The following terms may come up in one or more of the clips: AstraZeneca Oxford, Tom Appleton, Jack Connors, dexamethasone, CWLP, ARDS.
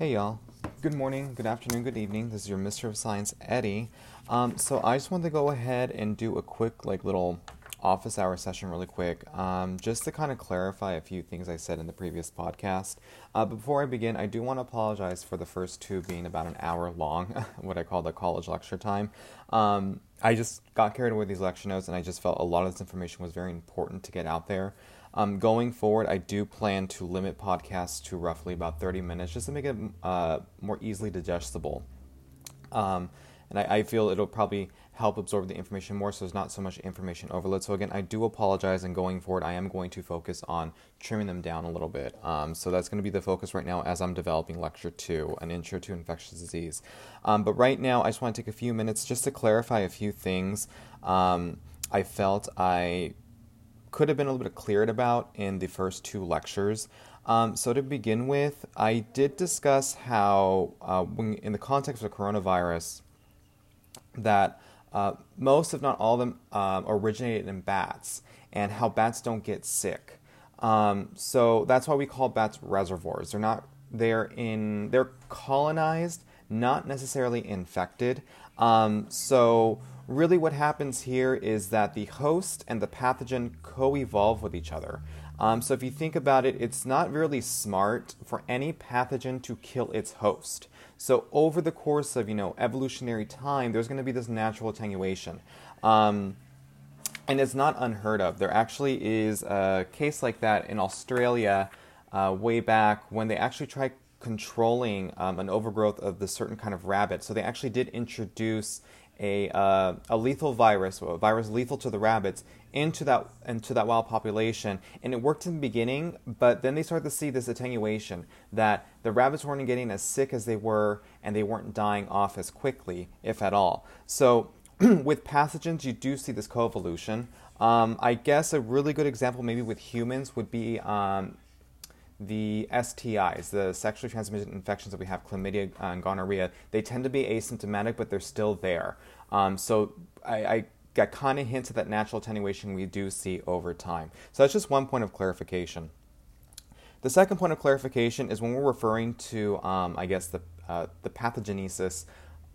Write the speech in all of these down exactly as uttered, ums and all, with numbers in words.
Hey y'all, good morning, good afternoon, good evening. This is your Mister of Science, Eddie. Um, so I just wanted to go ahead and do a quick like little office hour session really quick, um, just to kind of clarify a few things I said in the previous podcast. Uh, before I begin, I do want to apologize for the first two being about an hour long, what I call the college lecture time. Um, I just got carried away with these lecture notes and I just felt a lot of this information was very important to get out there. Um, going forward, I do plan to limit podcasts to roughly about thirty minutes just to make it uh, more easily digestible. Um, and I, I feel it'll probably help absorb the information more so there's not so much information overload. So again, I do apologize, and going forward, I am going to focus on trimming them down a little bit. Um, so that's going to be the focus right now as I'm developing Lecture two, an intro to infectious disease. Um, but right now, I just want to take a few minutes just to clarify a few things um, I felt I... could have been a little bit cleared about in the first two lectures. Um, so to begin with, I did discuss how, uh, when, in the context of the coronavirus, that uh, most, if not all of them, uh, originated in bats, and how bats don't get sick. Um, so that's why we call bats reservoirs. They're not. They're in. They're colonized, not necessarily infected. Um, so. Really what happens here is that the host and the pathogen co-evolve with each other. Um, so if you think about it, it's not really smart for any pathogen to kill its host. So over the course of, you know, evolutionary time, there's going to be this natural attenuation. Um, and it's not unheard of. There actually is a case like that in Australia uh, way back when they actually tried controlling um, an overgrowth of this certain kind of rabbit. So they actually did introduce A, uh, a lethal virus, a virus lethal to the rabbits, into that into that wild population. And it worked in the beginning, but then they started to see this attenuation that the rabbits weren't getting as sick as they were, and they weren't dying off as quickly, if at all. So with pathogens, you do see this co-evolution. Um, I guess a really good example maybe with humans would be um, the S T Is, the sexually transmitted infections that we have, chlamydia and gonorrhea. They tend to be asymptomatic, but they're still there. Um, so I, I got kind of hints at that natural attenuation we do see over time. So that's just one point of clarification. The second point of clarification is when we're referring to, um, I guess, the, uh, the pathogenesis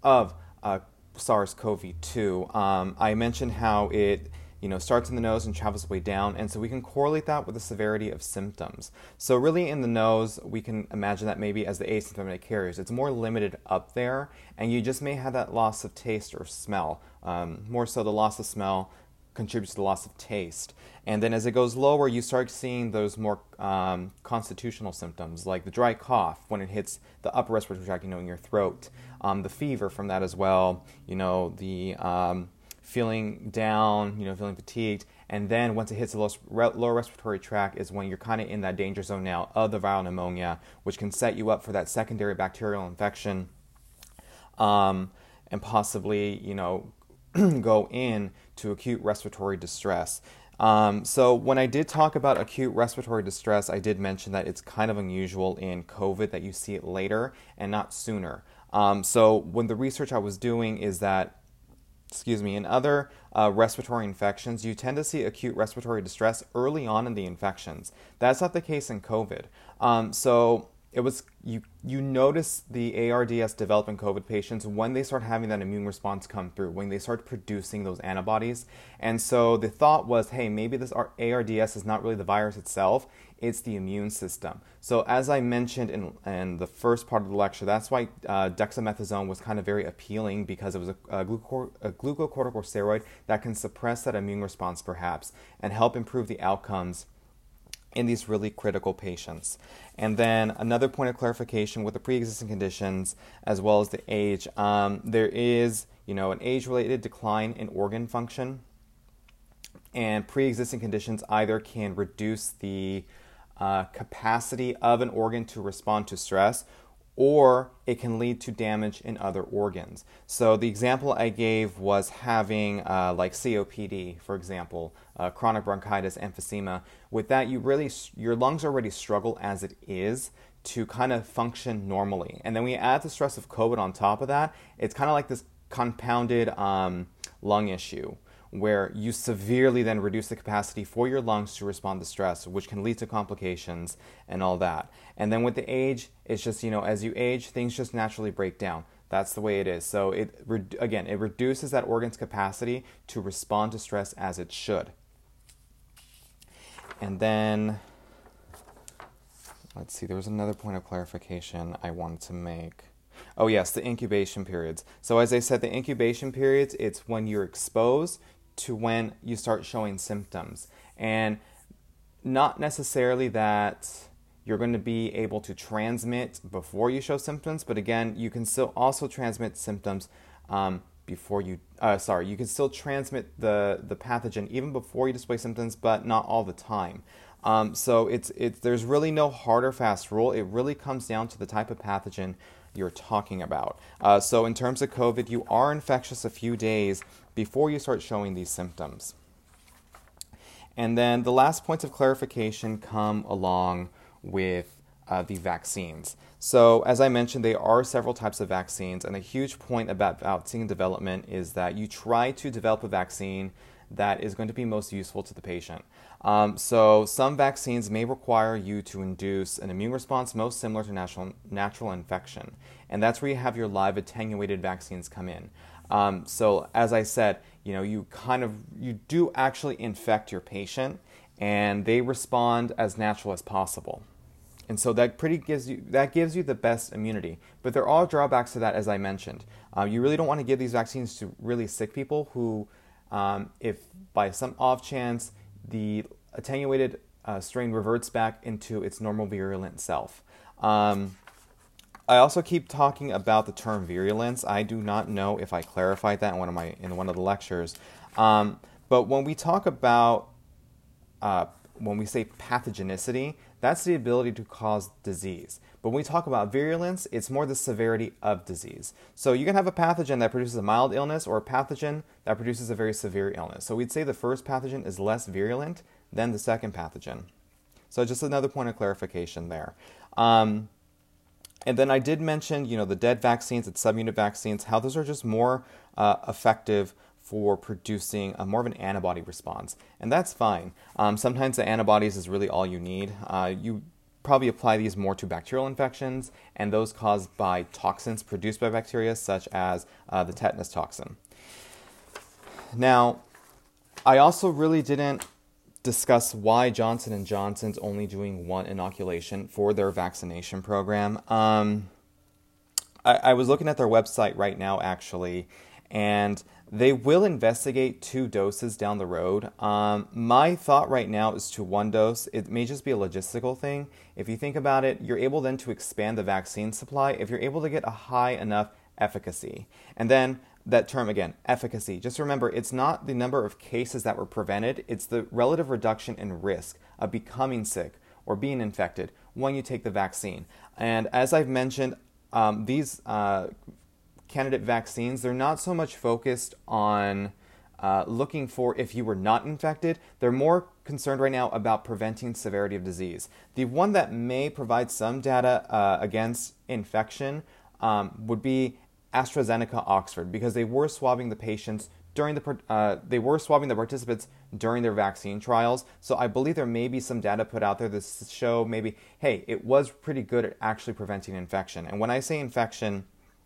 of uh, SARS-C o V two. Um, I mentioned how it you know, starts in the nose and travels the way down. And so we can correlate that with the severity of symptoms. So really in the nose, we can imagine that maybe as the asymptomatic carriers, it's more limited up there. And you just may have that loss of taste or smell. Um, more so the loss of smell contributes to the loss of taste. And then as it goes lower, you start seeing those more um, constitutional symptoms, like the dry cough when it hits the upper respiratory tract, you know, in your throat. Um, the fever from that as well, you know, the... Um, feeling down, you know, feeling fatigued, and then once it hits the low, lower respiratory tract is when you're kind of in that danger zone now of the viral pneumonia, which can set you up for that secondary bacterial infection, um, and possibly, you know, go in to acute respiratory distress. Um, so when I did talk about acute respiratory distress, I did mention that it's kind of unusual in COVID that you see it later and not sooner. Um, so when the research I was doing is that Excuse me, in other uh, respiratory infections, you tend to see acute respiratory distress early on in the infections. That's not the case in COVID. Um, so it was you you notice the A R D S develop in COVID patients when they start having that immune response come through, when they start producing those antibodies. And so the thought was, hey, maybe this A R D S is not really the virus itself. It's the immune system. So as I mentioned in, in the first part of the lecture, that's why uh, dexamethasone was kind of very appealing, because it was a, a, glucor- a glucocorticosteroid that can suppress that immune response perhaps and help improve the outcomes in these really critical patients. And then another point of clarification with the pre-existing conditions as well as the age, um, there is, you know, an age-related decline in organ function, and pre-existing conditions either can reduce the Uh, capacity of an organ to respond to stress, or it can lead to damage in other organs. So the example I gave was having uh, like C O P D, for example, uh, chronic bronchitis, emphysema. With that, you really your lungs already struggle as it is to kind of function normally. And then we add the stress of COVID on top of that. It's kind of like this compounded um, lung issue, where you severely then reduce the capacity for your lungs to respond to stress, which can lead to complications and all that. And then with the age, it's just, you know, as you age, things just naturally break down. That's the way it is. So it, again, it reduces that organ's capacity to respond to stress as it should. And then, let's see, there was another point of clarification I wanted to make. Oh yes, the incubation periods. So as I said, the incubation periods, it's when you're exposed to when you start showing symptoms. And not necessarily that you're going to be able to transmit before you show symptoms, but again, you can still also transmit symptoms um, before you, uh, sorry, you can still transmit the, the pathogen even before you display symptoms, but not all the time. Um, so it's it's there's really no hard or fast rule. It really comes down to the type of pathogen you're talking about. Uh, so in terms of COVID, you are infectious a few days before you start showing these symptoms. And then the last points of clarification come along with uh, the vaccines. So as I mentioned, there are several types of vaccines, and a huge point about vaccine development is that you try to develop a vaccine that is going to be most useful to the patient. Um, so some vaccines may require you to induce an immune response most similar to natural, natural infection. And that's where you have your live attenuated vaccines come in. Um, so as I said, you know, you kind of, you do actually infect your patient and they respond as natural as possible. And so that pretty gives you that gives you the best immunity. But there are drawbacks to that, as I mentioned. Uh, you really don't want to give these vaccines to really sick people who, Um, if by some off chance the attenuated uh, strain reverts back into its normal virulent self. Um, I also keep talking about the term virulence. I do not know if I clarified that in one of my in one of the lectures. Um, but when we talk about uh, when we say pathogenicity, that's the ability to cause disease. But when we talk about virulence, it's more the severity of disease. So you can have a pathogen that produces a mild illness or a pathogen that produces a very severe illness. So we'd say the first pathogen is less virulent than the second pathogen. So just another point of clarification there. Um, and then I did mention, you know, the dead vaccines and subunit vaccines, how those are just more uh, effective for producing a more of an antibody response. And that's fine. Um, sometimes the antibodies is really all you need. Uh, you probably apply these more to bacterial infections and those caused by toxins produced by bacteria, such as uh, the tetanus toxin. Now, I also really didn't discuss why Johnson and Johnson's only doing one inoculation for their vaccination program. Um, I, I was looking at their website right now, actually, and they will investigate two doses down the road. Um, my thought right now is to one dose. It may just be a logistical thing. If you think about it, you're able then to expand the vaccine supply if you're able to get a high enough efficacy. And then that term again, efficacy. Just remember, it's not the number of cases that were prevented. It's the relative reduction in risk of becoming sick or being infected when you take the vaccine. And as I've mentioned, um, these uh, candidate vaccines, they're not so much focused on uh, looking for if you were not infected. They're more concerned right now about preventing severity of disease. The one that may provide some data uh, against infection um, would be AstraZeneca Oxford, because they were swabbing the patients during the uh, they were swabbing the participants during their vaccine trials. So I believe there may be some data put out there to show maybe, hey, it was pretty good at actually preventing infection. And when I say infection,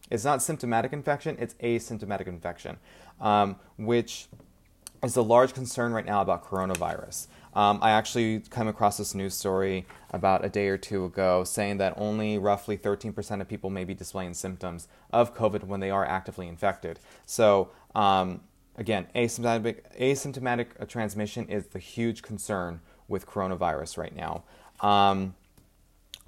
it's not symptomatic infection, it's asymptomatic infection, um, which is a large concern right now about coronavirus. Um, I actually came across this news story about a day or two ago saying that only roughly thirteen percent of people may be displaying symptoms of COVID when they are actively infected. So um, again, asymptomatic, asymptomatic transmission is the huge concern with coronavirus right now. Um,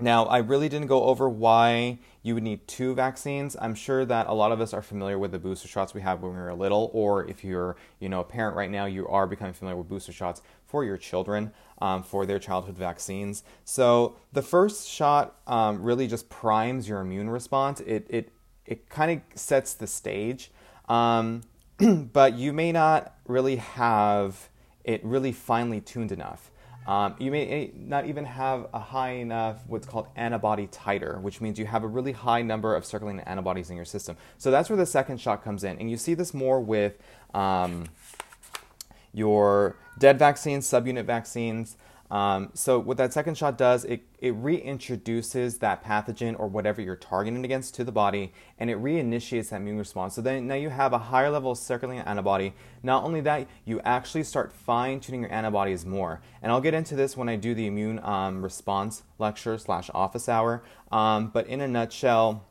Now, I really didn't go over why you would need two vaccines. I'm sure that a lot of us are familiar with the booster shots we have when we were little, or if you're, you know, a parent right now, you are becoming familiar with booster shots for your children, um, for their childhood vaccines. So the first shot um, really just primes your immune response. It it it kind of sets the stage, um, but you may not really have it really finely tuned enough. Um, you may not even have a high enough what's called antibody titer, which means you have a really high number of circulating antibodies in your system. So that's where the second shot comes in. And you see this more with um, your dead vaccines, subunit vaccines. Um, so what that second shot does, it, it reintroduces that pathogen or whatever you're targeting against to the body, and it reinitiates that immune response. So then now you have a higher level of circulating antibody. Not only that, you actually start fine-tuning your antibodies more. And I'll get into this when I do the immune um, response lecture slash office hour. Um, but in a nutshell,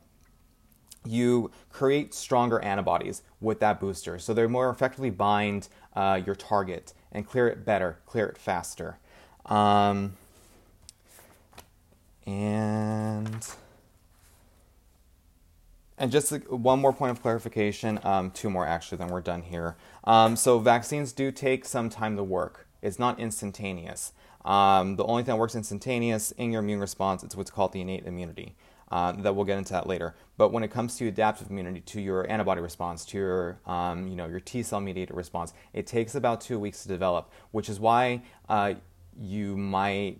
you create stronger antibodies with that booster. So they more effectively bind uh, your target and clear it better, clear it faster. Um, and, and just one more point of clarification, um, two more actually, then we're done here. Um, so vaccines do take some time to work. It's not instantaneous. Um, the only thing that works instantaneous in your immune response is what's called the innate immunity. Uh, that we'll get into that later. But when it comes to adaptive immunity, to your antibody response, to your, um, you know, your T cell mediated response, it takes about two weeks to develop, which is why, uh, you might,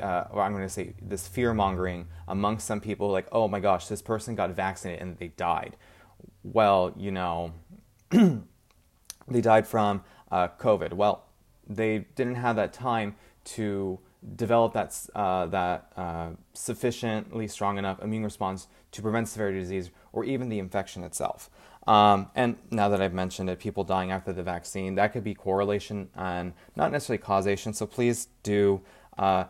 uh, or I'm going to say this fear mongering amongst some people, like, oh my gosh, this person got vaccinated and they died. Well, you know, they died from uh, COVID. Well, they didn't have that time to develop that, uh, that uh, sufficiently strong enough immune response to prevent severe disease or even the infection itself. Um, and now that I've mentioned it, people dying after the vaccine, that could be correlation and not necessarily causation. So please do uh,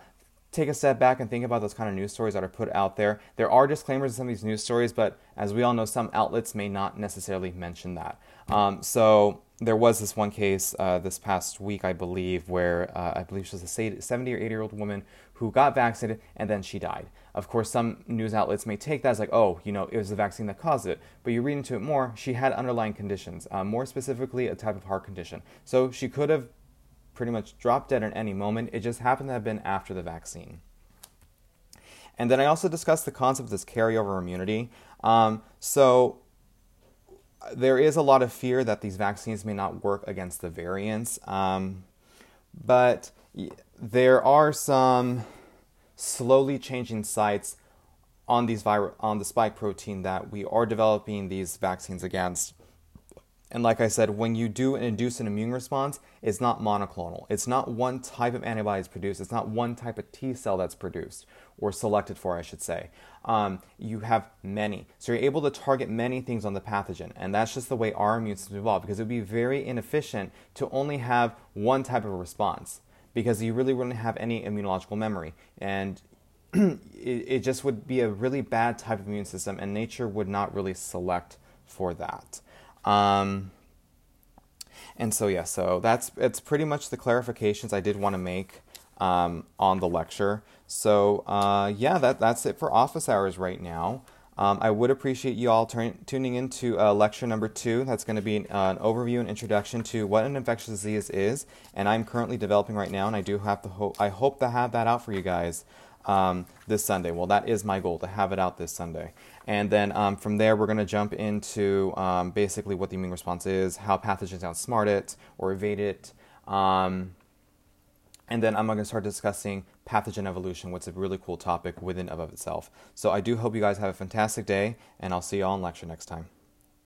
take a step back and think about those kind of news stories that are put out there. There are disclaimers in some of these news stories, but as we all know, some outlets may not necessarily mention that. Um, so there was this one case uh, this past week, I believe, where uh, I believe she was a seventy or eighty-year-old woman who got vaccinated and then she died. Of course, some news outlets may take that as like, oh, you know, it was the vaccine that caused it. But you read into it more, she had underlying conditions, uh, more specifically a type of heart condition. So she could have pretty much dropped dead at any moment. It just happened to have been after the vaccine. And then I also discussed the concept of this carryover immunity. Um, so there is a lot of fear that these vaccines may not work against the variants. Um, but there are some slowly changing sites on these vir- on the spike protein that we are developing these vaccines against. And like I said, when you do induce an immune response, it's not monoclonal. It's not one type of antibody that's produced. It's not one type of T cell that's produced or selected for, I should say. Um, you have many. So you're able to target many things on the pathogen. And that's just the way our immune system evolved, because it would be very inefficient to only have one type of response, because you really wouldn't have any immunological memory. And it, it just would be a really bad type of immune system, and nature would not really select for that. Um, and so, yeah, so that's it's pretty much the clarifications I did want to make um, on the lecture. So, uh, yeah, that that's it for office hours right now. Um, I would appreciate you all turn, tuning into uh, lecture number two. That's going to be an, uh, an overview and introduction to what an infectious disease is, and I'm currently developing right now, and I do have to hope I hope to have that out for you guys um, this Sunday. Well, that is my goal, to have it out this Sunday, and then um, from there we're going to jump into um, basically what the immune response is, how pathogens outsmart it or evade it. Um, And then I'm going to start discussing pathogen evolution, which is a really cool topic within and of itself. So I do hope you guys have a fantastic day, and I'll see you all in lecture next time.